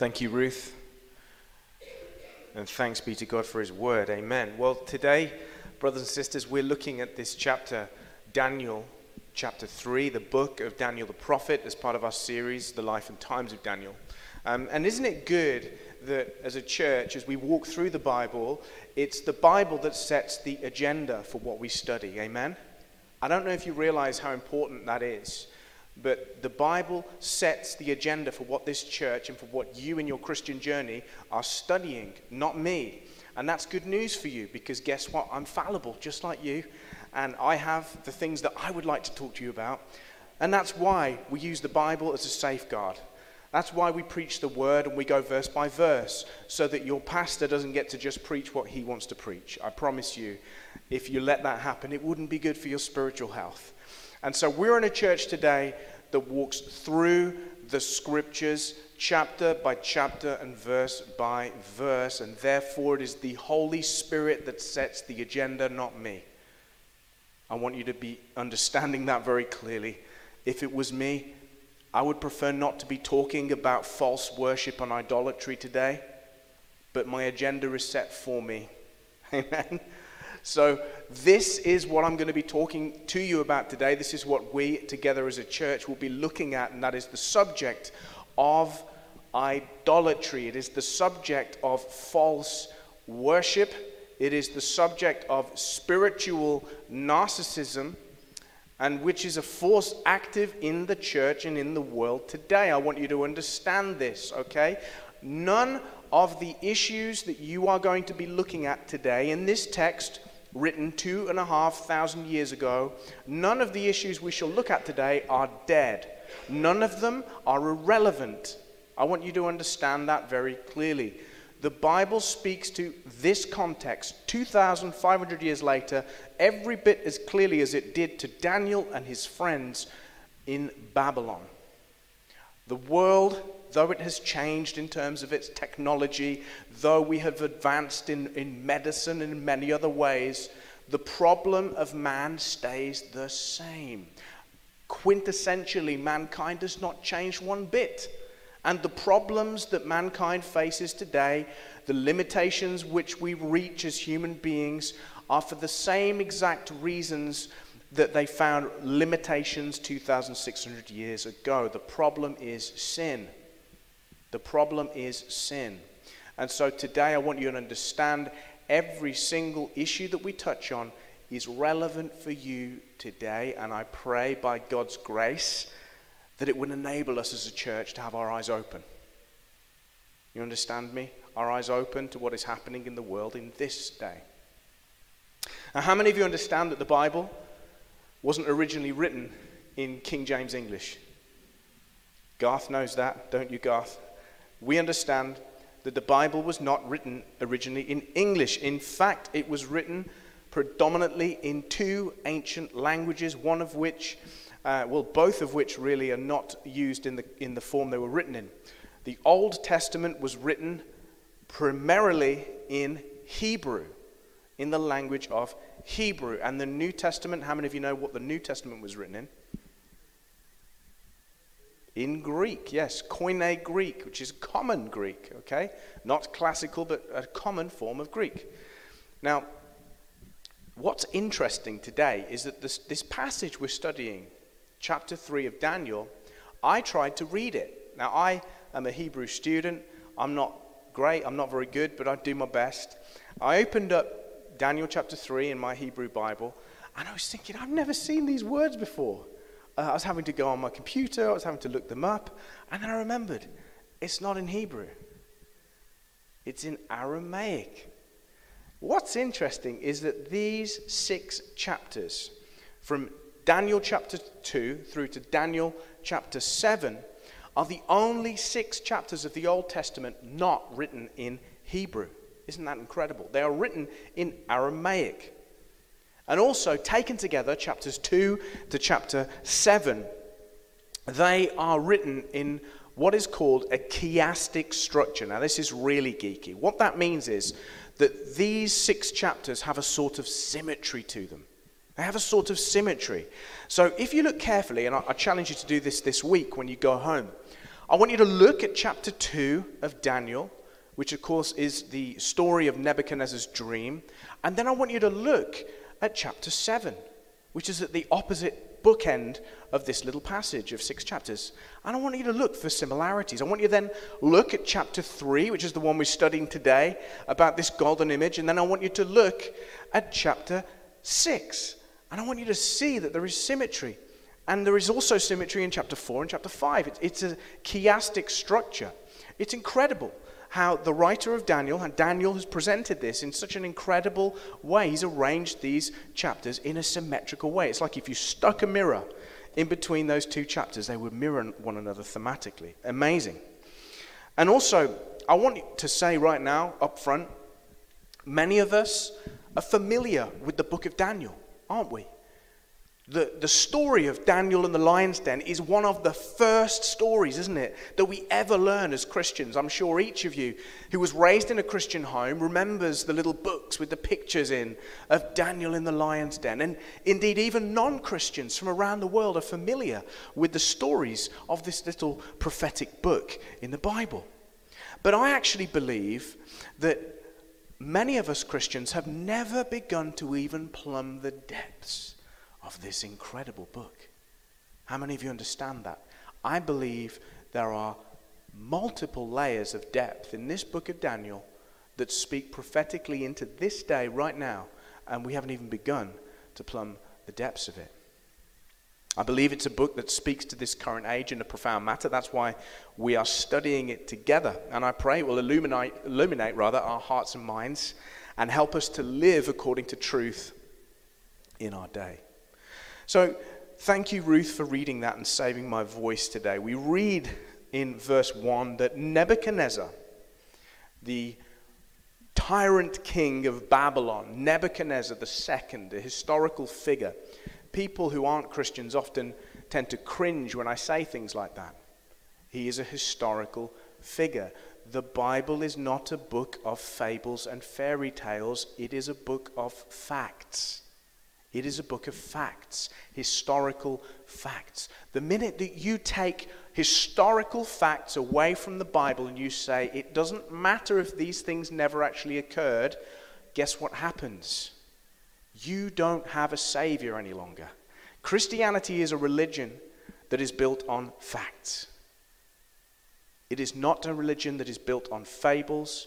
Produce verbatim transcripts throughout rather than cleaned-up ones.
Thank you, Ruth. And thanks be to God for his word. Amen. Well, today, brothers and sisters, we're looking at this chapter, Daniel chapter three, the book of Daniel the prophet, as part of our series, The Life and Times of Daniel. Um, and isn't it good that as a church, as we walk through the Bible, it's the Bible that sets the agenda for what we study. Amen. I don't know if you realize how important that is. But the Bible sets the agenda for what this church and for what you in your Christian journey are studying, not me. And that's good news for you, because guess what? I'm fallible, just like you. And I have the things that I would like to talk to you about. And that's why we use the Bible as a safeguard. That's why we preach the word and we go verse by verse, so that your pastor doesn't get to just preach what he wants to preach. I promise you, if you let that happen, it wouldn't be good for your spiritual health. And so we're in a church today that walks through the scriptures chapter by chapter and verse by verse. And therefore it is the Holy Spirit that sets the agenda, not me. I want you to be understanding that very clearly. If it was me, I would prefer not to be talking about false worship and idolatry today. But my agenda is set for me. Amen. So this is what I'm going to be talking to you about today. This is what we together as a church will be looking at, and that is the subject of idolatry. It is the subject of false worship. It is the subject of spiritual narcissism, and which is a force active in the church and in the world today. I want you to understand this, okay? None of the issues that you are going to be looking at today in this text written two and a half thousand years ago, none of the issues we shall look at today are dead. None of them are irrelevant. I want you to understand that very clearly. The Bible speaks to this context two thousand five hundred years later, every bit as clearly as it did to Daniel and his friends in Babylon. The world, though it has changed in terms of its technology, though we have advanced in, in medicine and in many other ways, the problem of man stays the same. Quintessentially, mankind has not changed one bit. And the problems that mankind faces today, the limitations which we reach as human beings, are for the same exact reasons that they found limitations two thousand six hundred years ago. The problem is sin. The problem is sin. And so today I want you to understand every single issue that we touch on is relevant for you today. And I pray by God's grace that it would enable us as a church to have our eyes open. You understand me? Our eyes open to what is happening in the world in this day. Now, how many of you understand that the Bible wasn't originally written in King James English? Garth knows that, don't you, Garth? We understand that the Bible was not written originally in English. In fact, it was written predominantly in two ancient languages, one of which, uh, well, both of which really are not used in the in the form they were written in. The Old Testament was written primarily in Hebrew, in the language of Hebrew. And the New Testament, how many of you know what the New Testament was written in? In Greek, yes, Koine Greek, which is common Greek, okay? Not classical, but a common form of Greek. Now, what's interesting today is that this, this passage we're studying, chapter three of Daniel, I tried to read it. Now, I am a Hebrew student. I'm not great, I'm not very good, but I do my best. I opened up Daniel chapter three in my Hebrew Bible, and I was thinking, I've never seen these words before. Uh, I was having to go on my computer, I was having to look them up, and then I remembered, it's not in Hebrew. It's in Aramaic. What's interesting is that these six chapters, from Daniel chapter two through to Daniel chapter seven, are the only six chapters of the Old Testament not written in Hebrew. Isn't that incredible? They are written in Aramaic. And also, taken together, chapters two to chapter seven, they are written in what is called a chiastic structure. Now, this is really geeky. What that means is that these six chapters have a sort of symmetry to them. They have a sort of symmetry. So if you look carefully, and I, I challenge you to do this this week when you go home, I want you to look at chapter two of Daniel, which of course is the story of Nebuchadnezzar's dream. And then I want you to look at chapter seven, which is at the opposite bookend of this little passage of six chapters. And I want you to look for similarities. I want you to then look at chapter three, which is the one we're studying today, about this golden image. And then I want you to look at chapter six. And I want you to see that there is symmetry. And there is also symmetry in chapter four and chapter five. It's, it's a chiastic structure. It's incredible how the writer of Daniel, and Daniel has presented this in such an incredible way. He's arranged these chapters in a symmetrical way. It's like if you stuck a mirror in between those two chapters, they would mirror one another thematically. Amazing. And also, I want to say right now, up front, many of us are familiar with the book of Daniel, aren't we? The, the story of Daniel and the lion's den is one of the first stories, isn't it, that we ever learn as Christians. I'm sure each of you who was raised in a Christian home remembers the little books with the pictures in of Daniel in the lion's den. And indeed, even non-Christians from around the world are familiar with the stories of this little prophetic book in the Bible. But I actually believe that many of us Christians have never begun to even plumb the depths of this incredible book. How many of you understand that? I believe there are multiple layers of depth in this book of Daniel that speak prophetically into this day right now, and we haven't even begun to plumb the depths of it. I believe it's a book that speaks to this current age in a profound matter. That's why we are studying it together, and I pray it will illuminate, illuminate rather, our hearts and minds and help us to live according to truth in our day. So, thank you, Ruth, for reading that and saving my voice today. We read in verse one that Nebuchadnezzar, the tyrant king of Babylon, Nebuchadnezzar the Second, a historical figure. People who aren't Christians often tend to cringe when I say things like that. He is a historical figure. The Bible is not a book of fables and fairy tales. It is a book of facts. It is a book of facts, historical facts. The minute that you take historical facts away from the Bible and you say, it doesn't matter if these things never actually occurred, guess what happens? You don't have a savior any longer. Christianity is a religion that is built on facts. It is not a religion that is built on fables.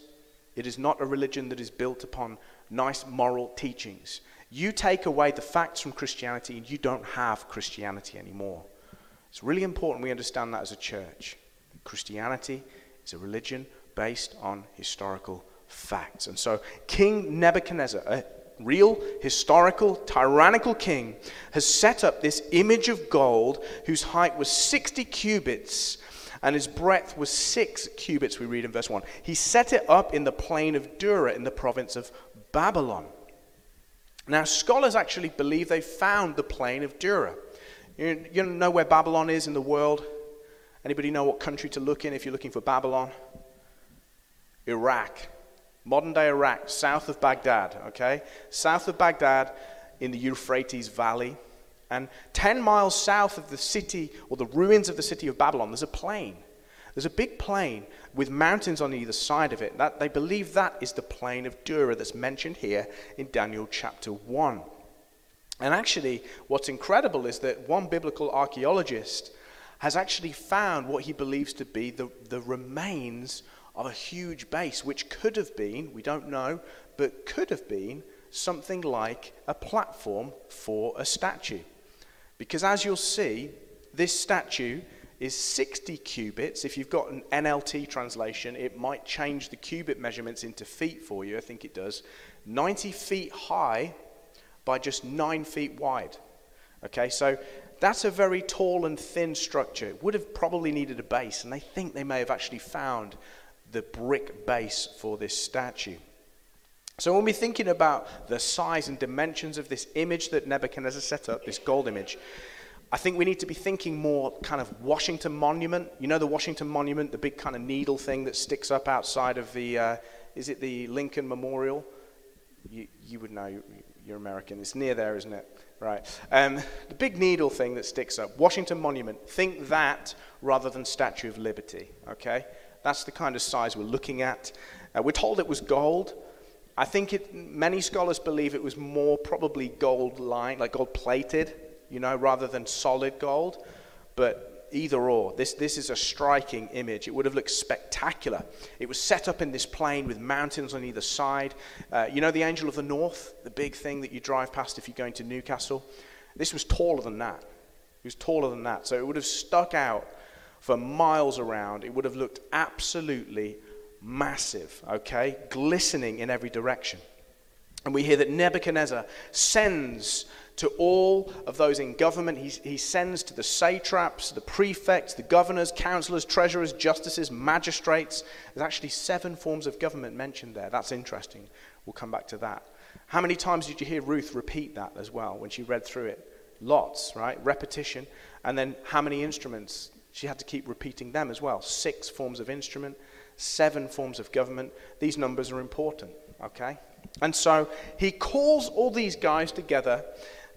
It is not a religion that is built upon nice moral teachings. You take away the facts from Christianity and you don't have Christianity anymore. It's really important we understand that as a church. Christianity is a religion based on historical facts. And so King Nebuchadnezzar, a real historical tyrannical king, has set up this image of gold whose height was sixty cubits and his breadth was six cubits, we read in verse one. He set it up in the plain of Dura in the province of Babylon. Now, scholars actually believe they found the plain of Dura. You, you know where Babylon is in the world? Anybody know what country to look in if you're looking for Babylon? Iraq. Modern-day Iraq, south of Baghdad, okay? South of Baghdad in the Euphrates Valley. And ten miles south of the city, or the ruins of the city of Babylon, there's a plain. There's a big plain with mountains on either side of it. That, they believe that is the plain of Dura that's mentioned here in Daniel chapter one. And actually, what's incredible is that one biblical archaeologist has actually found what he believes to be the, the remains of a huge base, which could have been, we don't know, but could have been something like a platform for a statue. Because as you'll see, this statue is sixty cubits. If you've got an N L T translation, it might change the cubit measurements into feet for you. I think it does. ninety feet high by just nine feet wide. Okay, so that's a very tall and thin structure. It would have probably needed a base, and they think they may have actually found the brick base for this statue. So when we're thinking about the size and dimensions of this image that Nebuchadnezzar set up, this gold image, I think we need to be thinking more kind of Washington Monument. You know the Washington Monument, the big kind of needle thing that sticks up outside of the, uh, is it the Lincoln Memorial? You you would know. You're American. It's near there, isn't it? Right. Um, the big needle thing that sticks up. Washington Monument. Think that rather than Statue of Liberty. Okay? That's the kind of size we're looking at. Uh, we're told it was gold. I think it, many scholars believe it was more probably gold-lined, like gold-plated, you know, rather than solid gold. But either or, this this is a striking image. It would have looked spectacular. It was set up in this plain with mountains on either side. Uh, you know the Angel of the North, the big thing that you drive past if you're going to Newcastle? This was taller than that. It was taller than that. So it would have stuck out for miles around. It would have looked absolutely massive, okay, glistening in every direction. And we hear that Nebuchadnezzar sends to all of those in government, he, he sends to the satraps, the prefects, the governors, councillors, treasurers, justices, magistrates. There's actually seven forms of government mentioned there. That's interesting. We'll come back to that. How many times did you hear Ruth repeat that as well when she read through it? Lots, right? Repetition. And then how many instruments? She had to keep repeating them as well. Six forms of instrument. Seven forms of government. These numbers are important, okay? And so he calls all these guys together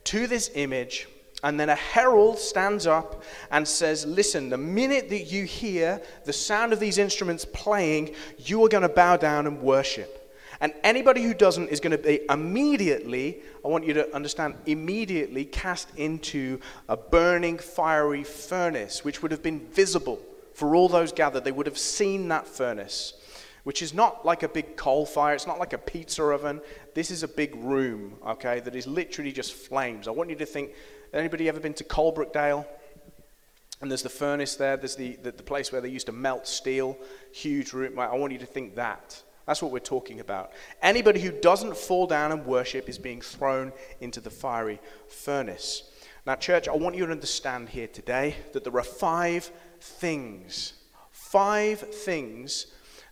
to this image, and then a herald stands up and says, listen, the minute that you hear the sound of these instruments playing, you are going to bow down and worship. And anybody who doesn't is going to be immediately, I want you to understand, immediately cast into a burning, fiery furnace, which would have been visible. For all those gathered, they would have seen that furnace, which is not like a big coal fire. It's not like a pizza oven. This is a big room, okay, that is literally just flames. I want you to think, anybody ever been to Coalbrookdale? And there's the furnace there. There's the, the, the place where they used to melt steel. Huge room. I want you to think that. That's what we're talking about. Anybody who doesn't fall down and worship is being thrown into the fiery furnace. Now, church, I want you to understand here today that there are five things, five things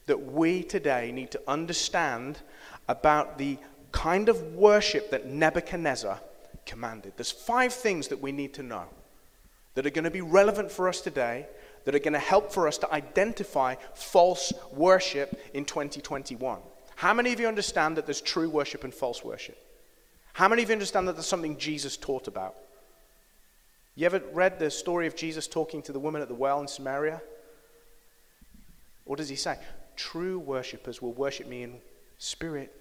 that we today need to understand about the kind of worship that Nebuchadnezzar commanded. There's five things that we need to know that are going to be relevant for us today, that are going to help for us to identify false worship in twenty twenty-one. How many of you understand that there's true worship and false worship? How many of you understand that there's something Jesus taught about? You ever read the story of Jesus talking to the woman at the well in Samaria? What does he say? True worshippers will worship me in spirit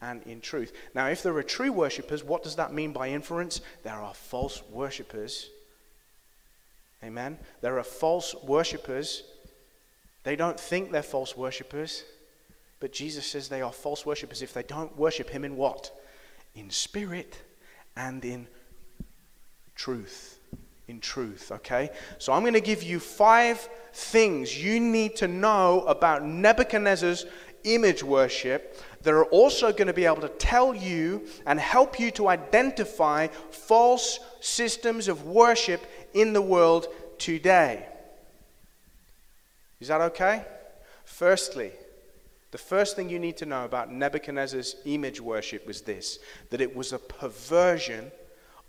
and in truth. Now, if there are true worshippers, what does that mean by inference? There are false worshippers. Amen? There are false worshippers. They don't think they're false worshippers, but Jesus says they are false worshippers if they don't worship him in what? In spirit and in truth. In truth, okay? So I'm going to give you five things you need to know about Nebuchadnezzar's image worship that are also going to be able to tell you and help you to identify false systems of worship in the world today. Is that okay? Firstly, the first thing you need to know about Nebuchadnezzar's image worship was this, that it was a perversion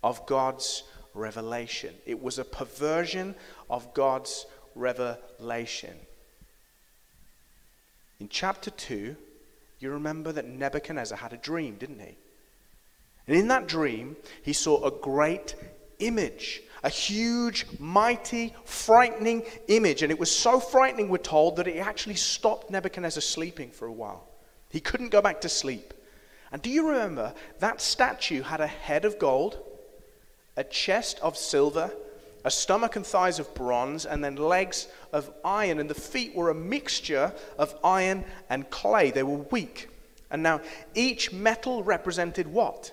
of God's revelation. It was a perversion of God's revelation. In chapter two, you remember that Nebuchadnezzar had a dream, didn't he? And in that dream, he saw a great image, a huge, mighty, frightening image. And it was so frightening, we're told, that it actually stopped Nebuchadnezzar sleeping for a while. He couldn't go back to sleep. And do you remember that statue had a head of gold, a chest of silver, a stomach and thighs of bronze, and then legs of iron. And the feet were a mixture of iron and clay. They were weak. And now each metal represented what?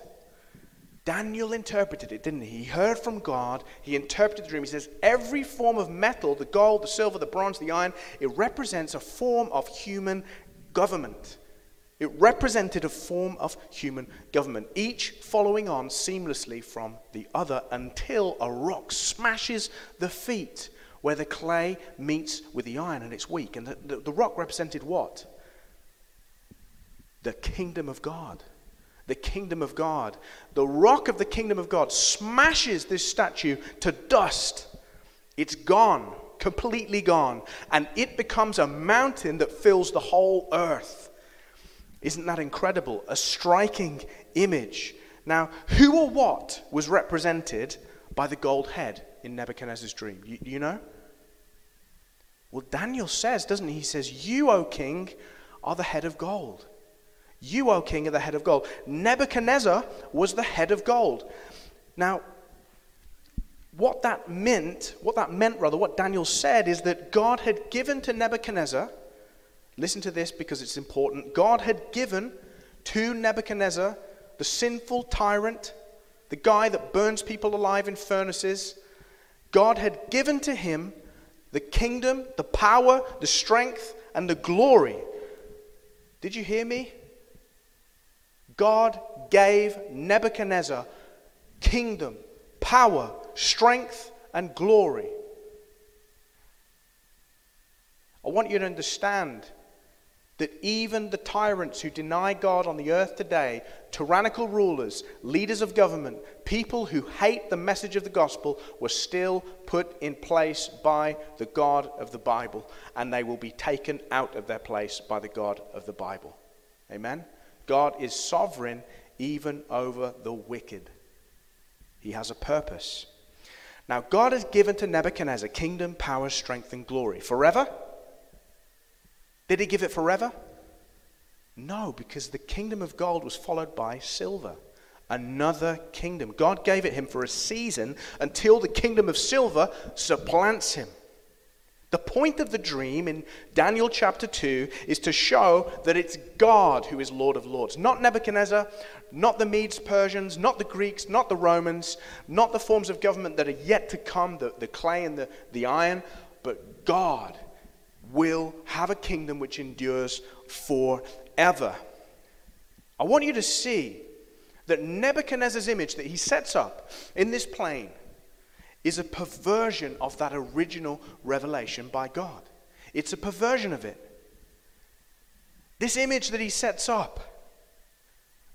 Daniel interpreted it, didn't he? He heard from God. He interpreted the dream. He says every form of metal, the gold, the silver, the bronze, the iron, it represents a form of human government. It represented a form of human government, each following on seamlessly from the other until a rock smashes the feet where the clay meets with the iron and it's weak. And the, the, the rock represented what? The kingdom of God. The kingdom of God. The rock of the kingdom of God smashes this statue to dust. It's gone, completely gone. And it becomes a mountain that fills the whole earth. Isn't that incredible? A striking image. Now, who or what was represented by the gold head in Nebuchadnezzar's dream? You, you know? Well, Daniel says, doesn't he? He says, you, O king, are the head of gold. You, O king, are the head of gold. Nebuchadnezzar was the head of gold. Now, what that meant, what that meant rather, what Daniel said is that God had given to Nebuchadnezzar, listen to this because it's important, God had given to Nebuchadnezzar, the sinful tyrant, the guy that burns people alive in furnaces, God had given to him the kingdom, the power, the strength, and the glory. Did you hear me? God gave Nebuchadnezzar kingdom, power, strength, and glory. I want you to understand that even the tyrants who deny God on the earth today, tyrannical rulers, leaders of government, people who hate the message of the gospel, were still put in place by the God of the Bible, and they will be taken out of their place by the God of the Bible. Amen? God is sovereign even over the wicked. He has a purpose. Now, God has given to Nebuchadnezzar kingdom, power, strength, and glory. Forever? Did he give it forever? No, because the kingdom of gold was followed by silver, another kingdom. God gave it him for a season until the kingdom of silver supplants him. The point of the dream in Daniel chapter two is to show that it's God who is Lord of Lords, not Nebuchadnezzar, not the Medes, Persians, not the Greeks, not the Romans, not the forms of government that are yet to come, the, the clay and the, the iron, but God will have a kingdom which endures forever. I want you to see that Nebuchadnezzar's image that he sets up in this plane is a perversion of that original revelation by God. It's a perversion of it. This image that he sets up,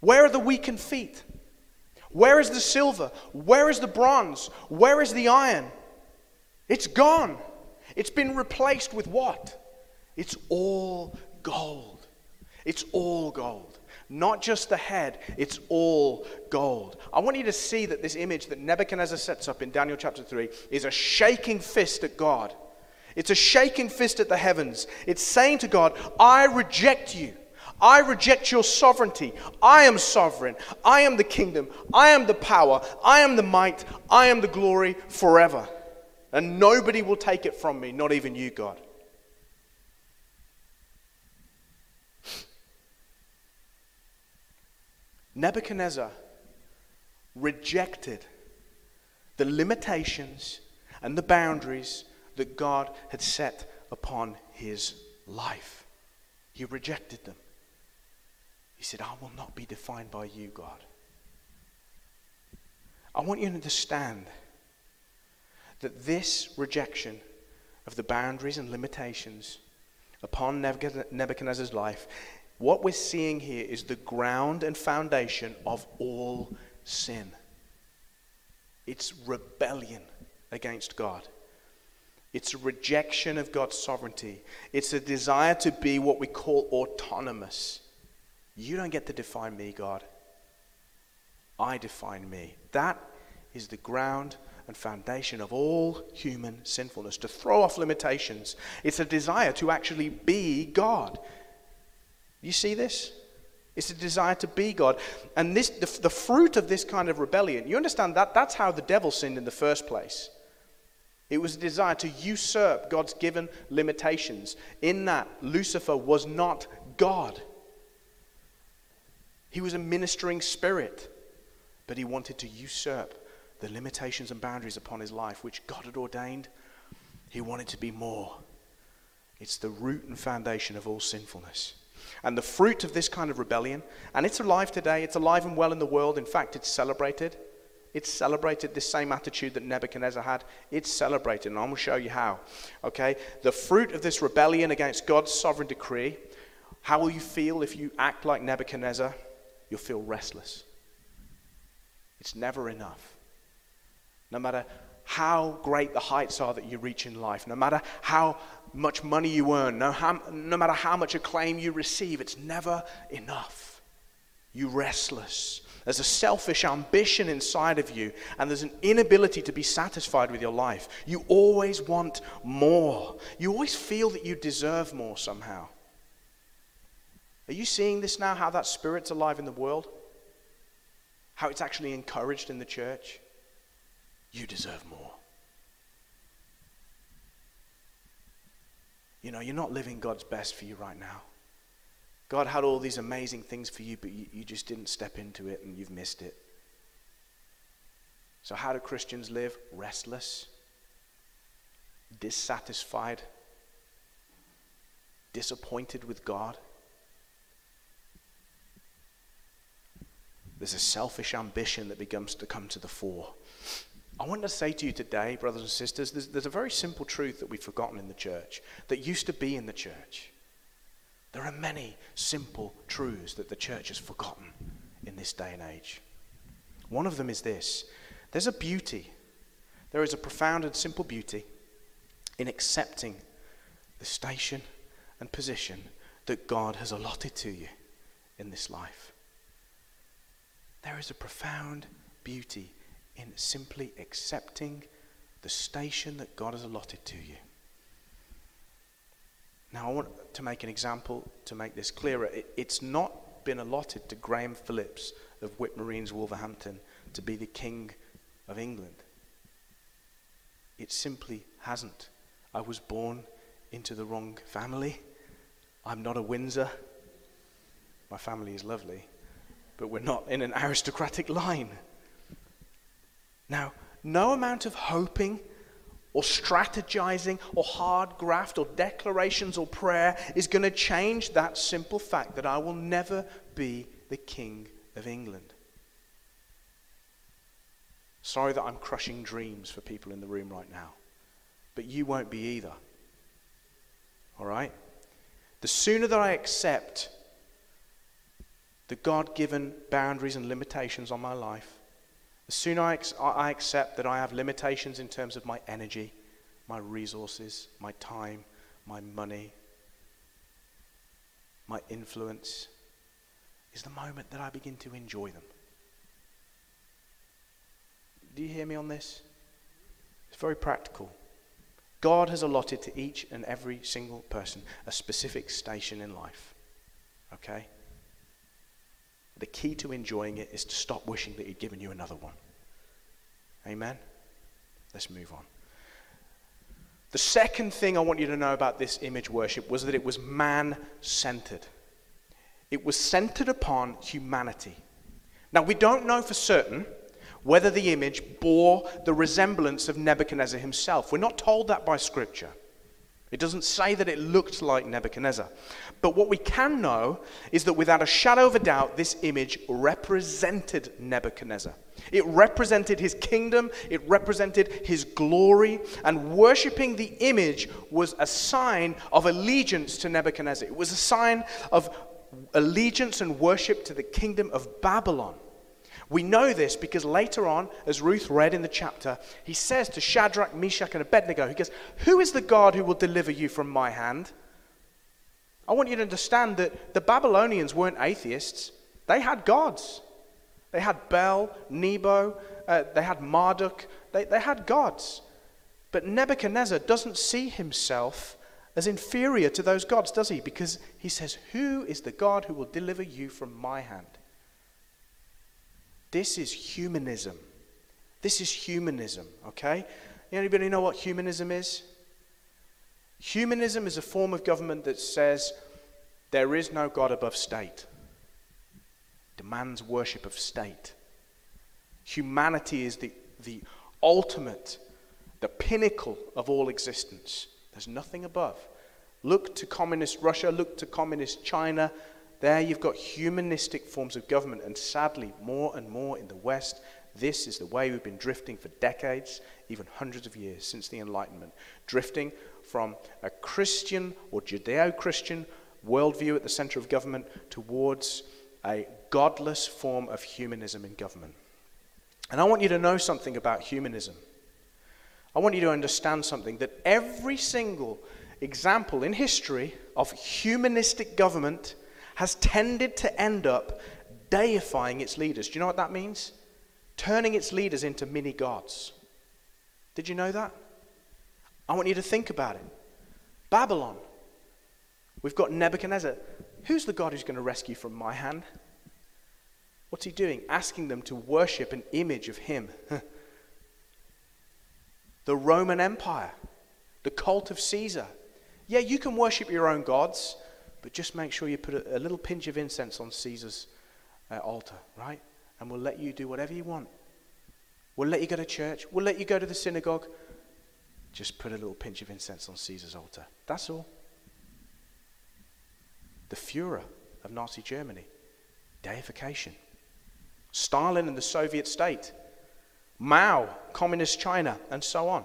where are the weakened feet? Where is the silver? Where is the bronze? Where is the iron? It's gone. It's been replaced with what? It's all gold. It's all gold. Not just the head, it's all gold. I want you to see that this image that Nebuchadnezzar sets up in Daniel chapter three is a shaking fist at God. It's a shaking fist at the heavens. It's saying to God, I reject you. I reject your sovereignty. I am sovereign. I am the kingdom. I am the power. I am the might. I am the glory forever. And nobody will take it from me, not even you, God. Nebuchadnezzar rejected the limitations and the boundaries that God had set upon his life. He rejected them. He said, I will not be defined by you, God. I want you to understand that this rejection of the boundaries and limitations upon Nebuchadnezzar's life, what we're seeing here is the ground and foundation of all sin. It's rebellion against God. It's a rejection of God's sovereignty. It's a desire to be what we call autonomous. You don't get to define me, God. I define me. That is the ground and foundation of all human sinfulness, to throw off limitations. It's a desire to actually be God. You see this? It's a desire to be God. And this, the, the fruit of this kind of rebellion, you understand that that's how the devil sinned in the first place. It was a desire to usurp God's given limitations. In that, Lucifer was not God. He was a ministering spirit, but he wanted to usurp the limitations and boundaries upon his life, which God had ordained. He wanted to be more. It's the root and foundation of all sinfulness. And the fruit of this kind of rebellion, and it's alive today, it's alive and well in the world. In fact, it's celebrated. It's celebrated, this same attitude that Nebuchadnezzar had. It's celebrated, and I'm going to show you how. Okay? The fruit of this rebellion against God's sovereign decree, how will you feel if you act like Nebuchadnezzar? You'll feel restless. It's never enough. No matter how great the heights are that you reach in life, no matter how much money you earn, no, how, no matter how much acclaim you receive, it's never enough. You're restless. There's a selfish ambition inside of you, and there's an inability to be satisfied with your life. You always want more. You always feel that you deserve more somehow. Are you seeing this now, how that spirit's alive in the world? How it's actually encouraged in the church? You deserve more. You know, you're not living God's best for you right now. God had all these amazing things for you, but you, you just didn't step into it, and you've missed it. So how do Christians live? Restless, dissatisfied, disappointed with God. There's a selfish ambition that begins to come to the fore. I want to say to you today, brothers and sisters, there's, there's a very simple truth that we've forgotten in the church, that used to be in the church. There are many simple truths that the church has forgotten in this day and age. One of them is this. There's a beauty. There is a profound and simple beauty in accepting the station and position that God has allotted to you in this life. There is a profound beauty in simply accepting the station that God has allotted to you. Now, I want to make an example to make this clearer. It, it's not been allotted to Graham Phillips of Whitmarine's Wolverhampton to be the King of England. It simply hasn't. I was born into the wrong family. I'm not a Windsor. My family is lovely, but we're not in an aristocratic line. Now, no amount of hoping or strategizing or hard graft or declarations or prayer is going to change that simple fact that I will never be the King of England. Sorry that I'm crushing dreams for people in the room right now, but you won't be either. All right? The sooner that I accept the God-given boundaries and limitations on my life, the sooner I, ex- I accept that I have limitations in terms of my energy, my resources, my time, my money, my influence, is the moment that I begin to enjoy them. Do you hear me on this? It's very practical. God has allotted to each and every single person a specific station in life. Okay? The key to enjoying it is to stop wishing that he'd given you another one. Amen? Let's move on. The second thing I want you to know about this image worship was that it was man-centered. It was centered upon humanity. Now, we don't know for certain whether the image bore the resemblance of Nebuchadnezzar himself. We're not told that by Scripture. It doesn't say that it looked like Nebuchadnezzar. But what we can know is that without a shadow of a doubt, this image represented Nebuchadnezzar. It represented his kingdom. It represented his glory. And worshipping the image was a sign of allegiance to Nebuchadnezzar. It was a sign of allegiance and worship to the kingdom of Babylon. We know this because later on, as Ruth read in the chapter, he says to Shadrach, Meshach, and Abednego, he goes, "Who is the God who will deliver you from my hand?" I want you to understand that the Babylonians weren't atheists. They had gods. They had Bel, Nebo, uh, they had Marduk. They, they had gods. But Nebuchadnezzar doesn't see himself as inferior to those gods, does he? Because he says, "Who is the God who will deliver you from my hand?" This is humanism. This is humanism, okay? Anybody know what humanism is? Humanism is a form of government that says there is no God above state. Demands worship of state. Humanity is the, the ultimate, the pinnacle of all existence. There's nothing above. Look to communist Russia, look to communist China. There you've got humanistic forms of government, and sadly, more and more in the West, this is the way we've been drifting for decades, even hundreds of years since the Enlightenment, drifting from a Christian or Judeo-Christian worldview at the center of government towards a godless form of humanism in government. And I want you to know something about humanism. I want you to understand something, that every single example in history of humanistic government has tended to end up deifying its leaders. Do you know what that means? Turning its leaders into mini gods. Did you know that? I want you to think about it. Babylon. We've got Nebuchadnezzar. Who's the God who's going to rescue from my hand? What's he doing? Asking them to worship an image of him. The Roman Empire. The cult of Caesar. Yeah, you can worship your own gods, but just make sure you put a, a little pinch of incense on Caesar's uh, altar, right? And we'll let you do whatever you want. We'll let you go to church. We'll let you go to the synagogue. Just put a little pinch of incense on Caesar's altar. That's all. The Führer of Nazi Germany. Deification. Stalin and the Soviet state. Mao, Communist China, and so on.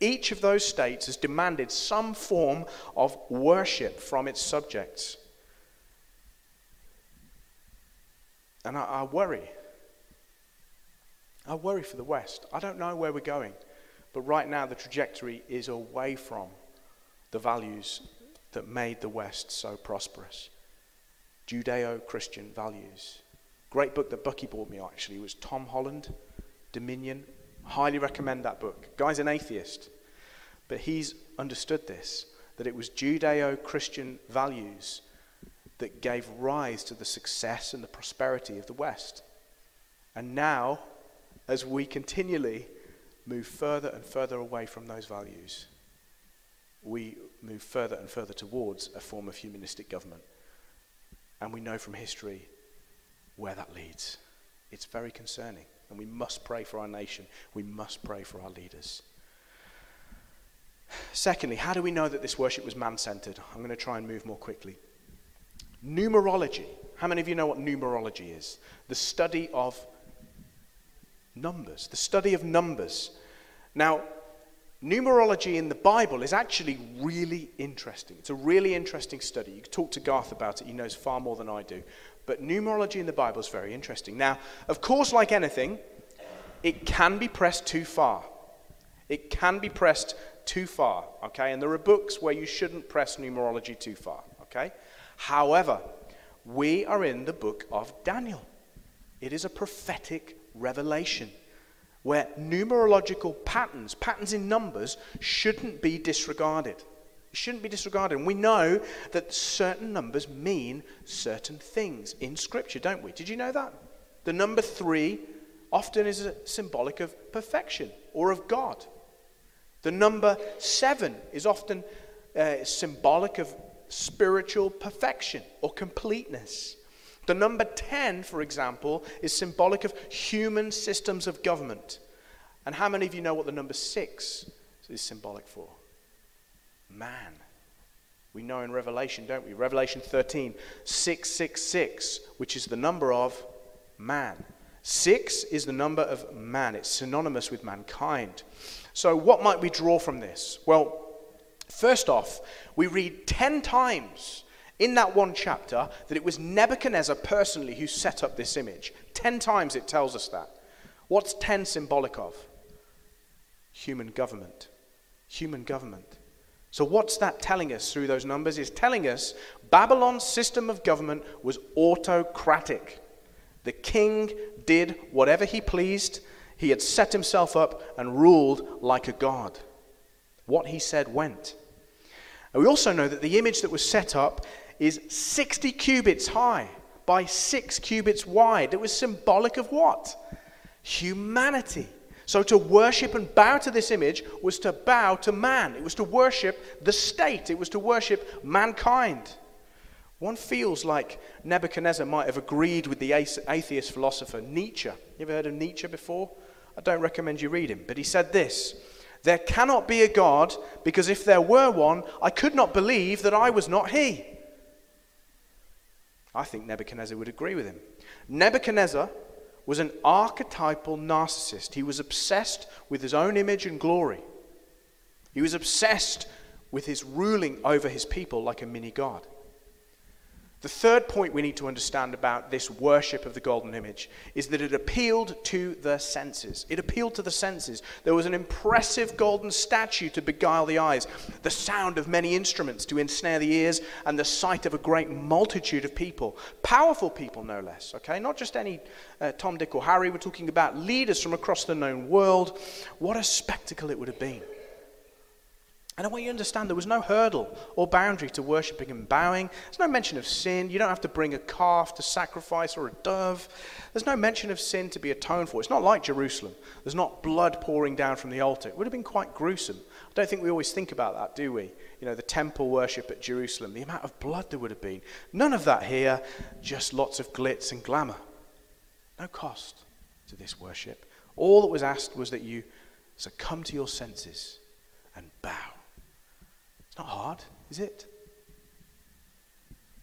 Each of those states has demanded some form of worship from its subjects. And I, I worry. I worry for the West. I don't know where we're going. But right now the trajectory is away from the values that made the West so prosperous. Judeo-Christian values. Great book that Bucky bought me actually was Tom Holland, Dominion. Highly recommend that book. Guy's an atheist, but he's understood this, that it was Judeo-Christian values that gave rise to the success and the prosperity of the West. And now, as we continually move further and further away from those values, we move further and further towards a form of humanistic government. And we know from history where that leads. It's very concerning. And we must pray for our nation. We must pray for our leaders. Secondly, how do we know that this worship was man-centered? I'm going to try and move more quickly. Numerology. How many of you know what numerology is? The study of numbers. The study of numbers. Now, numerology in the Bible is actually really interesting. It's a really interesting study. You could talk to Garth about it. He knows far more than I do. But numerology in the Bible is very interesting. Now, of course, like anything, it can be pressed too far. It can be pressed too far, okay? And there are books where you shouldn't press numerology too far, okay? However, we are in the book of Daniel. It is a prophetic revelation where numerological patterns, patterns in numbers, shouldn't be disregarded. Shouldn't be disregarded. And we know that certain numbers mean certain things in Scripture, don't we? Did you know that? The number three often is a symbolic of perfection or of God. The number seven is often uh, symbolic of spiritual perfection or completeness. The number ten, for example, is symbolic of human systems of government. And how many of you know what the number six is symbolic for? Man. We know in Revelation, don't we? Revelation thirteen, six six six, which is the number of man. Six is the number of man. It's synonymous with mankind. So what might we draw from this? Well, first off, we read ten times in that one chapter that it was Nebuchadnezzar personally who set up this image. Ten times it tells us that. What's ten symbolic of? Human government. Human government. So what's that telling us through those numbers? It's telling us Babylon's system of government was autocratic. The king did whatever he pleased. He had set himself up and ruled like a god. What he said went. And we also know that the image that was set up is sixty cubits high by six cubits wide. It was symbolic of what? Humanity. So to worship and bow to this image was to bow to man. It was to worship the state. It was to worship mankind. One feels like Nebuchadnezzar might have agreed with the atheist philosopher Nietzsche. You ever heard of Nietzsche before? I don't recommend you read him. But he said this, "There cannot be a God, because if there were one, I could not believe that I was not he." I think Nebuchadnezzar would agree with him. Nebuchadnezzar was an archetypal narcissist. He was obsessed with his own image and glory. He was obsessed with his ruling over his people like a mini god. The third point we need to understand about this worship of the golden image is that it appealed to the senses. It appealed to the senses. There was an impressive golden statue to beguile the eyes, the sound of many instruments to ensnare the ears, and the sight of a great multitude of people. Powerful people, no less, okay? Not just any uh, Tom, Dick, or Harry. We're talking about leaders from across the known world. What a spectacle it would have been. And I want you to understand there was no hurdle or boundary to worshipping and bowing. There's no mention of sin. You don't have to bring a calf to sacrifice or a dove. There's no mention of sin to be atoned for. It's not like Jerusalem. There's not blood pouring down from the altar. It would have been quite gruesome. I don't think we always think about that, do we? You know, the temple worship at Jerusalem, the amount of blood there would have been. None of that here, just lots of glitz and glamour. No cost to this worship. All that was asked was that you succumb to your senses and bow. It's not hard, is it?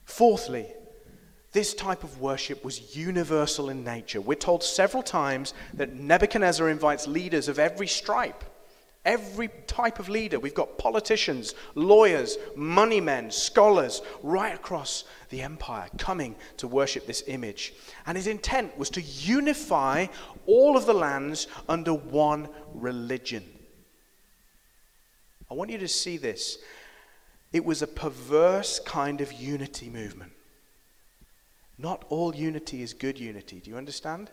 Fourthly, this type of worship was universal in nature. We're told several times that Nebuchadnezzar invites leaders of every stripe, every type of leader. We've got politicians, lawyers, money men, scholars, right across the empire coming to worship this image. And his intent was to unify all of the lands under one religion. I want you to see this. It was a perverse kind of unity movement. Not all unity is good unity. Do you understand?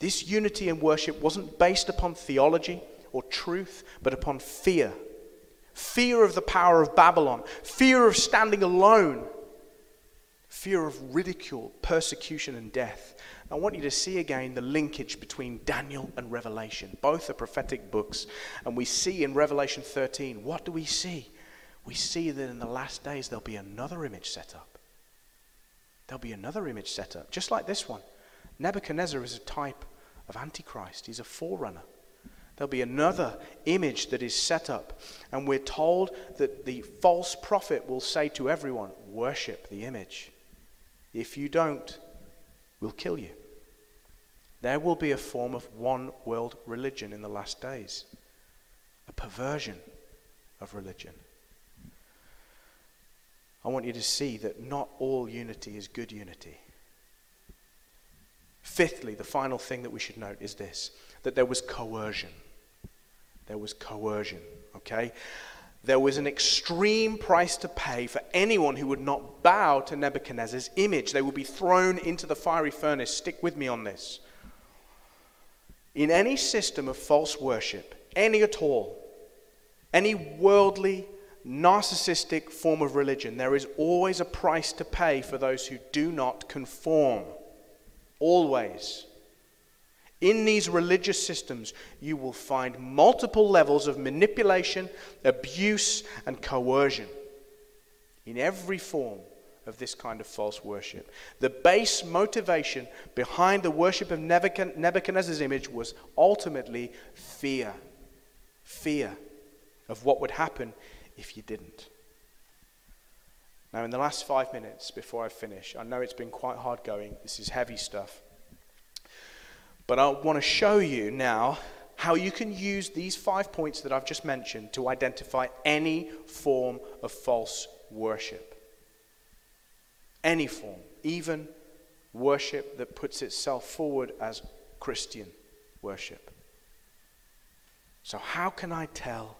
This unity in worship wasn't based upon theology or truth, but upon fear. Fear of the power of Babylon. Fear of standing alone. Fear of ridicule, persecution, and death. I want you to see again the linkage between Daniel and Revelation. Both are prophetic books. And we see in Revelation thirteen, what do we see? We see that in the last days there'll be another image set up. There'll be another image set up, just like this one. Nebuchadnezzar is a type of Antichrist. He's a forerunner. There'll be another image that is set up. And we're told that the false prophet will say to everyone, worship the image. If you don't, we'll kill you. There will be a form of one world religion in the last days, a perversion of religion. I want you to see that not all unity is good unity. Fifthly, the final thing that we should note is this, that there was coercion. There was coercion, okay? There was an extreme price to pay for anyone who would not bow to Nebuchadnezzar's image. They would be thrown into the fiery furnace. Stick with me on this. In any system of false worship, any at all, any worldly, narcissistic form of religion, there is always a price to pay for those who do not conform. Always. In these religious systems, you will find multiple levels of manipulation, abuse, and coercion in every form of this kind of false worship. The base motivation behind the worship of Nebuchadnezzar's image was ultimately fear. Fear of what would happen if you didn't. Now, in the last five minutes before I finish, I know it's been quite hard going. This is heavy stuff. But I want to show you now how you can use these five points that I've just mentioned to identify any form of false worship. Any form, even worship that puts itself forward as Christian worship. So how can I tell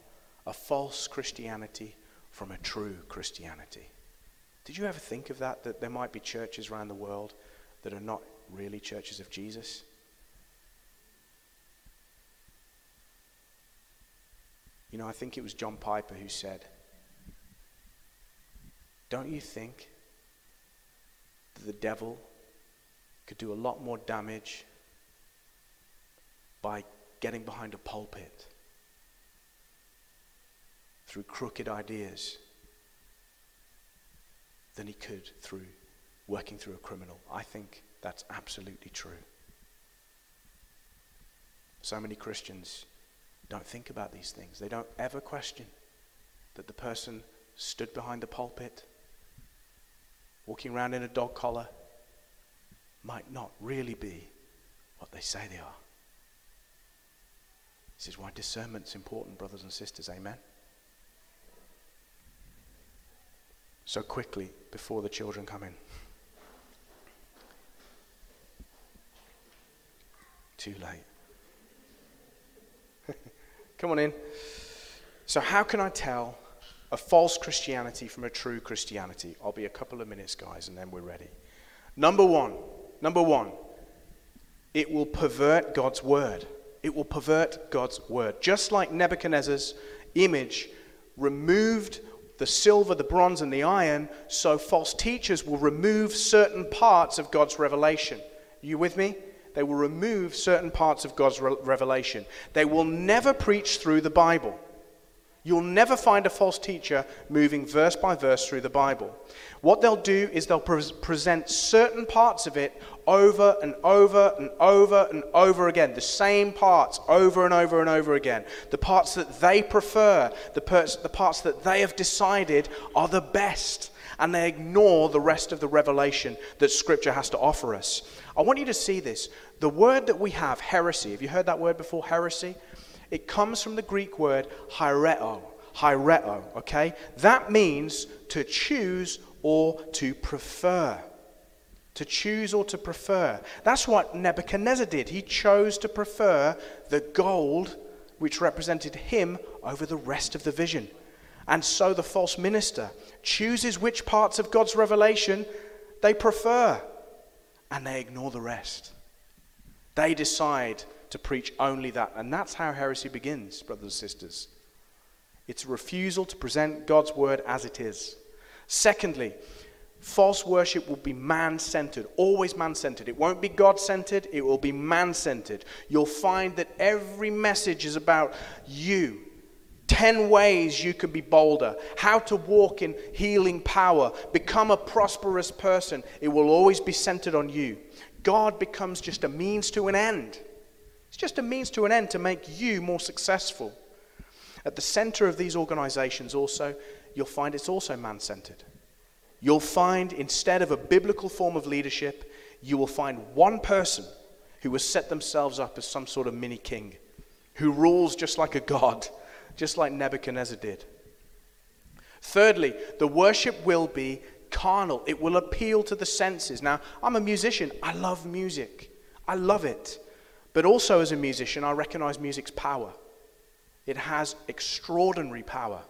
a false Christianity from a true Christianity? Did you ever think of that, that there might be churches around the world that are not really churches of Jesus? You know, I think it was John Piper who said, don't you think that the devil could do a lot more damage by getting behind a pulpit through crooked ideas than he could through working through a criminal? I think that's absolutely true. So many Christians don't think about these things. They don't ever question that the person stood behind the pulpit, walking around in a dog collar, might not really be what they say they are. This is why discernment's important, brothers and sisters, amen? so quickly before the children come in. Too late. Come on in. So how can I tell a false Christianity from a true Christianity? I'll be a couple of minutes, guys, and then we're ready. Number one, number one, it will pervert God's word. It will pervert God's word. Just like Nebuchadnezzar's image removed the silver, the bronze, and the iron, so false teachers will remove certain parts of God's revelation. Are you with me? They will remove certain parts of God's re- revelation. They will never preach through the Bible. You'll never find a false teacher moving verse by verse through the Bible. What they'll do is they'll pre- present certain parts of it over and over and over and over again. The same parts over and over and over again. The parts that they prefer, the, per- the parts that they have decided are the best. And they ignore the rest of the revelation that Scripture has to offer us. I want you to see this. The word that we have, heresy, have you heard that word before, heresy? It comes from the Greek word hiereo, hiereo, okay? That means to choose or to prefer. To choose or to prefer. That's what Nebuchadnezzar did. He chose to prefer the gold, which represented him, over the rest of the vision. And so the false minister chooses which parts of God's revelation they prefer, and they ignore the rest. They decide to preach only that. And that's how heresy begins, brothers and sisters. It's a refusal to present God's word as it is. Secondly, false worship will be man-centered, always man-centered. It won't be God-centered, it will be man-centered. You'll find that every message is about you. Ten ways you can be bolder. How to walk in healing power. Become a prosperous person. It will always be centered on you. God becomes just a means to an end. It's just a means to an end to make you more successful. At the center of these organizations also, you'll find it's also man-centered. You'll find instead of a biblical form of leadership, you will find one person who has set themselves up as some sort of mini king, who rules just like a god, just like Nebuchadnezzar did. Thirdly, the worship will be carnal. It will appeal to the senses. Now, I'm a musician. I love music. I love it. But also as a musician, I recognize music's power. It has extraordinary power.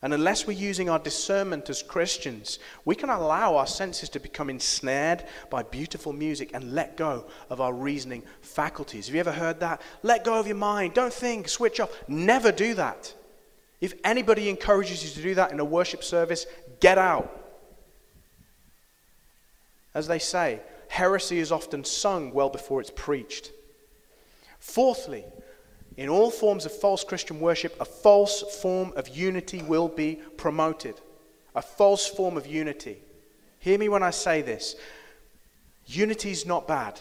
And unless we're using our discernment as Christians, we can allow our senses to become ensnared by beautiful music and let go of our reasoning faculties. Have you ever heard that? Let go of your mind. Don't think. Switch off. Never do that. If anybody encourages you to do that in a worship service, get out. As they say, heresy is often sung well before it's preached. Fourthly, in all forms of false Christian worship, a false form of unity will be promoted. A false form of unity. Hear me when I say this. Unity is not bad.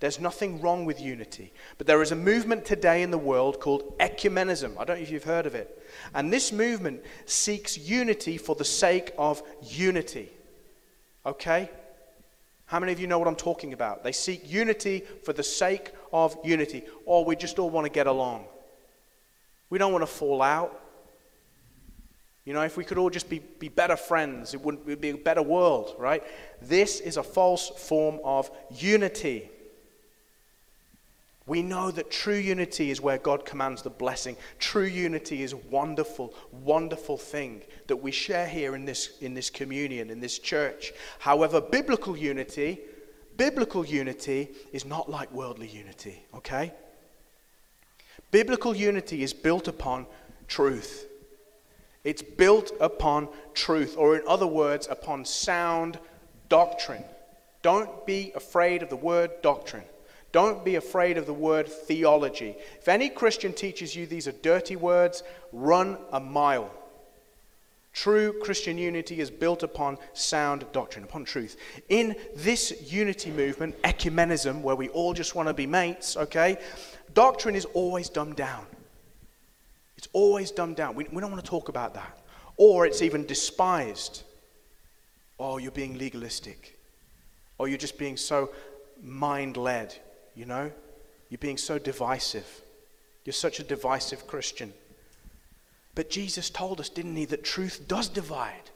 There's nothing wrong with unity. But there is a movement today in the world called ecumenism. I don't know if you've heard of it. And this movement seeks unity for the sake of unity. Okay? How many of you know what I'm talking about? They seek unity for the sake of unity. Or we just all want to get along. We don't want to fall out. You know, if we could all just be, be better friends, it wouldn't it would be a better world, right? This is a false form of unity. We know that true unity is where God commands the blessing. True unity is a wonderful, wonderful thing that we share here in this, in this communion, in this church. However, biblical unity, biblical unity is not like worldly unity, okay? Biblical unity is built upon truth. It's built upon truth, or in other words, upon sound doctrine. Don't be afraid of the word doctrine. Don't be afraid of the word theology. If any Christian teaches you these are dirty words, run a mile. True Christian unity is built upon sound doctrine, upon truth. In this unity movement, ecumenism, where we all just want to be mates, okay, doctrine is always dumbed down. It's always dumbed down. We, we don't want to talk about that. Or it's even despised. Oh, you're being legalistic. Or you're just being so mind-led. You know, you're being so divisive. You're such a divisive Christian. But Jesus told us, didn't he, that truth does divide.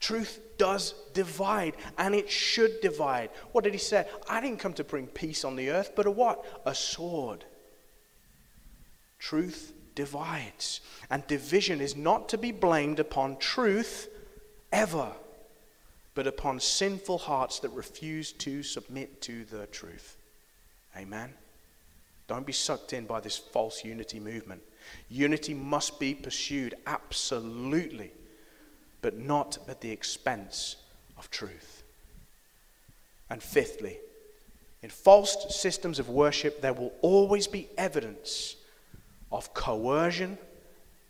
Truth does divide, and it should divide. What did he say? I didn't come to bring peace on the earth, but a what? A sword. Truth divides, and division is not to be blamed upon truth ever, but upon sinful hearts that refuse to submit to the truth. Amen? Don't be sucked in by this false unity movement. Unity must be pursued, absolutely, but not at the expense of truth. And fifthly, in false systems of worship, there will always be evidence of coercion,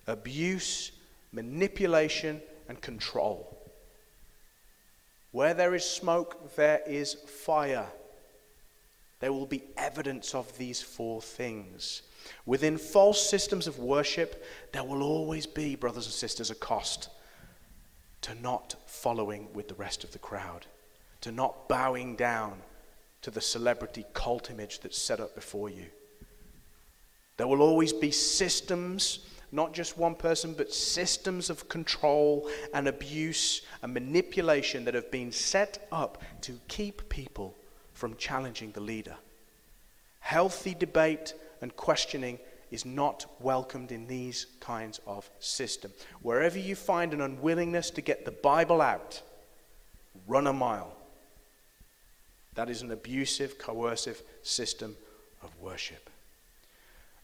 abuse, manipulation, and control. Where there is smoke, there is fire. There will be evidence of these four things. Within false systems of worship, there will always be, brothers and sisters, a cost to not following with the rest of the crowd, to not bowing down to the celebrity cult image that's set up before you. There will always be systems, not just one person, but systems of control and abuse and manipulation that have been set up to keep people from challenging the leader. Healthy debate and questioning is not welcomed in these kinds of systems. Wherever you find an unwillingness to get the Bible out, run a mile. That is an abusive, coercive system of worship.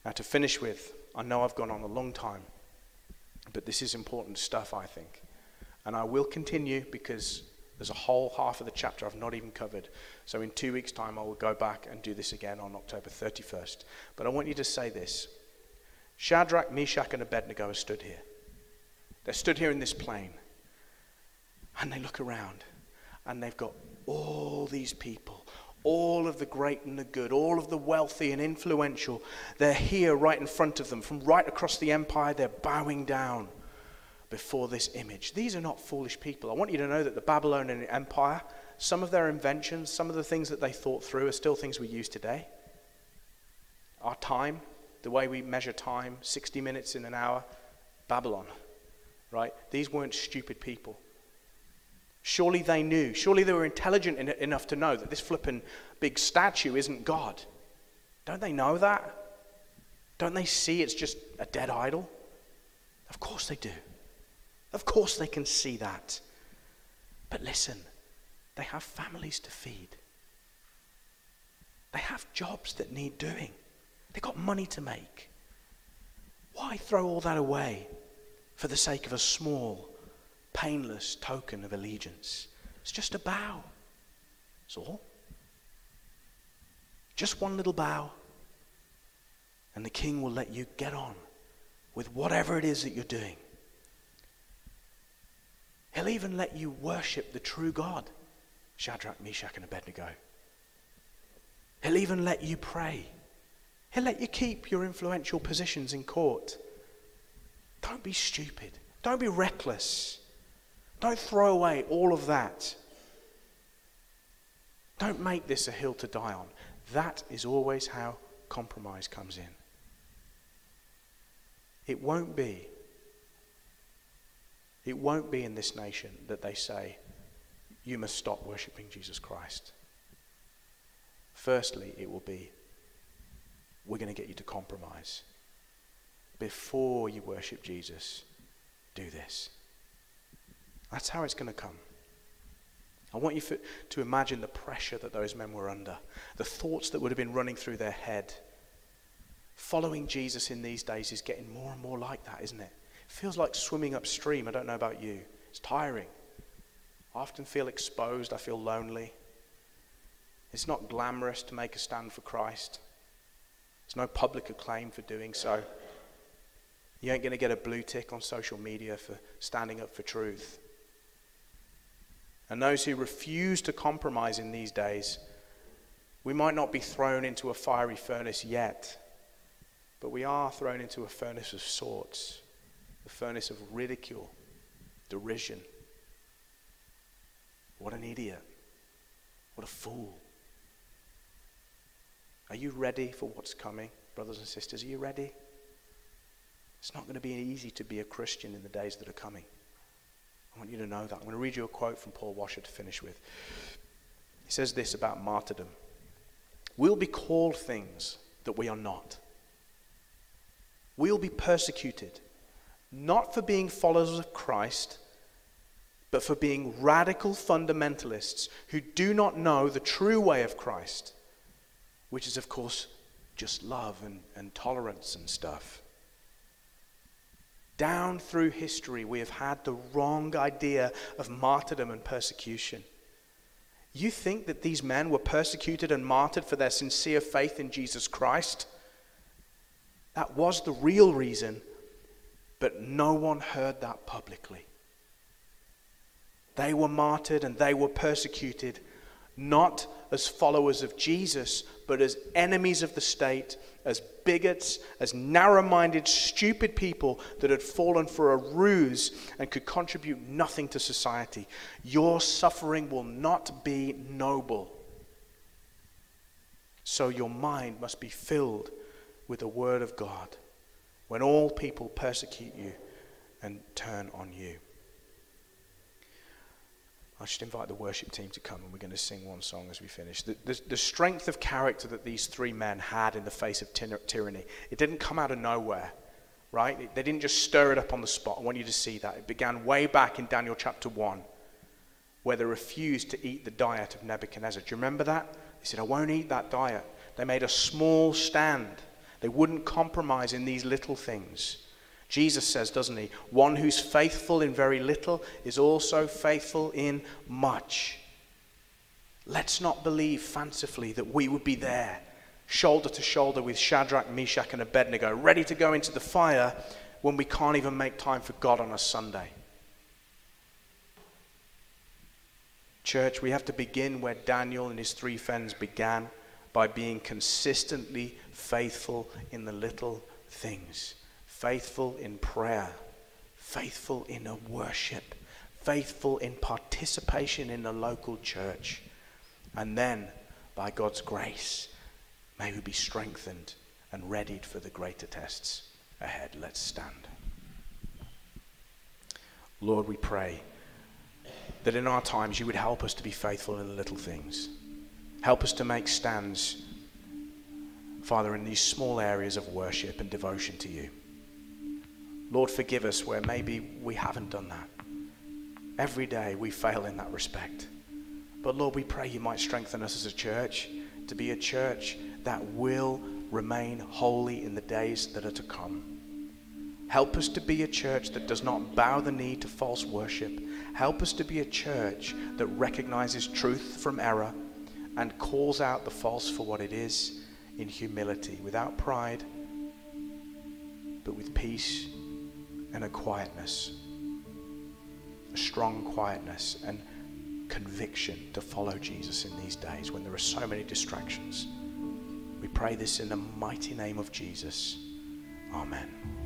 Now, to finish with, I know I've gone on a long time, but this is important stuff, I think. And I will continue because there's a whole half of the chapter I've not even covered. So in two weeks' time, I will go back and do this again on October thirty-first. But I want you to say this. Shadrach, Meshach, and Abednego have stood here. They stood here in this plain. And they look around. And they've got all these people. All of the great and the good. All of the wealthy and influential. They're here right in front of them. From right across the empire, they're bowing down before this image. These are not foolish people. I want you to know that the Babylonian Empire, some of their inventions, some of the things that they thought through are still things we use today. Our time, the way we measure time, sixty minutes in an hour, Babylon, right? These weren't stupid people. Surely they knew. Surely they were intelligent en- enough to know that this flippin' big statue isn't God. Don't they know that? Don't they see it's just a dead idol? Of course they do. Of course they can see that. But listen, they have families to feed. They have jobs that need doing. They've got money to make. Why throw all that away for the sake of a small, painless token of allegiance? It's just a bow. That's all. Just one little bow, and the king will let you get on with whatever it is that you're doing. He'll even let you worship the true God, Shadrach, Meshach, and Abednego. He'll even let you pray. He'll let you keep your influential positions in court. Don't be stupid. Don't be reckless. Don't throw away all of that. Don't make this a hill to die on. That is always how compromise comes in. It won't be It won't be in this nation that they say, you must stop worshipping Jesus Christ. Firstly, it will be, we're going to get you to compromise. Before you worship Jesus, do this. That's how it's going to come. I want you to imagine the pressure that those men were under, the thoughts that would have been running through their head. Following Jesus in these days is getting more and more like that, isn't it? Feels like swimming upstream. I don't know about you. It's tiring. I often feel exposed. I feel lonely. It's not glamorous to make a stand for Christ. There's no public acclaim for doing so. You ain't going to get a blue tick on social media for standing up for truth. And those who refuse to compromise in these days, we might not be thrown into a fiery furnace yet, but we are thrown into a furnace of sorts. The furnace of ridicule, derision. What an idiot. What a fool. Are you ready for what's coming, brothers and sisters? Are you ready? It's not going to be easy to be a Christian in the days that are coming. I want you to know that. I'm going to read you a quote from Paul Washer to finish with. He says this about martyrdom. We'll be called things that we are not. We'll be persecuted, not for being followers of Christ, but for being radical fundamentalists who do not know the true way of Christ, which is, of course, just love and, and tolerance and stuff. Down through history, we have had the wrong idea of martyrdom and persecution. You think that these men were persecuted and martyred for their sincere faith in Jesus Christ? That was the real reason, but no one heard that publicly. They were martyred and they were persecuted, not as followers of Jesus, but as enemies of the state, as bigots, as narrow-minded, stupid people that had fallen for a ruse and could contribute nothing to society. Your suffering will not be noble. So your mind must be filled with the word of God when all people persecute you and turn on you. I should invite the worship team to come, and we're going to sing one song as we finish. The, the, the strength of character that these three men had in the face of tyranny, it didn't come out of nowhere, right? It, they didn't just stir it up on the spot. I want you to see that. It began way back in Daniel chapter one, where they refused to eat the diet of Nebuchadnezzar. Do you remember that? They said, I won't eat that diet. They made a small stand. They wouldn't compromise in these little things. Jesus says, doesn't he? One who's faithful in very little is also faithful in much. Let's not believe fancifully that we would be there, shoulder to shoulder with Shadrach, Meshach, and Abednego, ready to go into the fire when we can't even make time for God on a Sunday. Church, we have to begin where Daniel and his three friends began, by being consistently faithful in the little things. Faithful in prayer, faithful in a worship, faithful in participation in the local church. And then, by God's grace, may we be strengthened and readied for the greater tests ahead. Let's stand. Lord, we pray that in our times you would help us to be faithful in the little things. Help us to make stands, Father, in these small areas of worship and devotion to you. Lord, forgive us where maybe we haven't done that. Every day we fail in that respect. But Lord, we pray you might strengthen us as a church to be a church that will remain holy in the days that are to come. Help us to be a church that does not bow the knee to false worship. Help us to be a church that recognizes truth from error and calls out the false for what it is in humility, without pride, but with peace and a quietness, a strong quietness and conviction to follow Jesus in these days when there are so many distractions. We pray this in the mighty name of Jesus. Amen.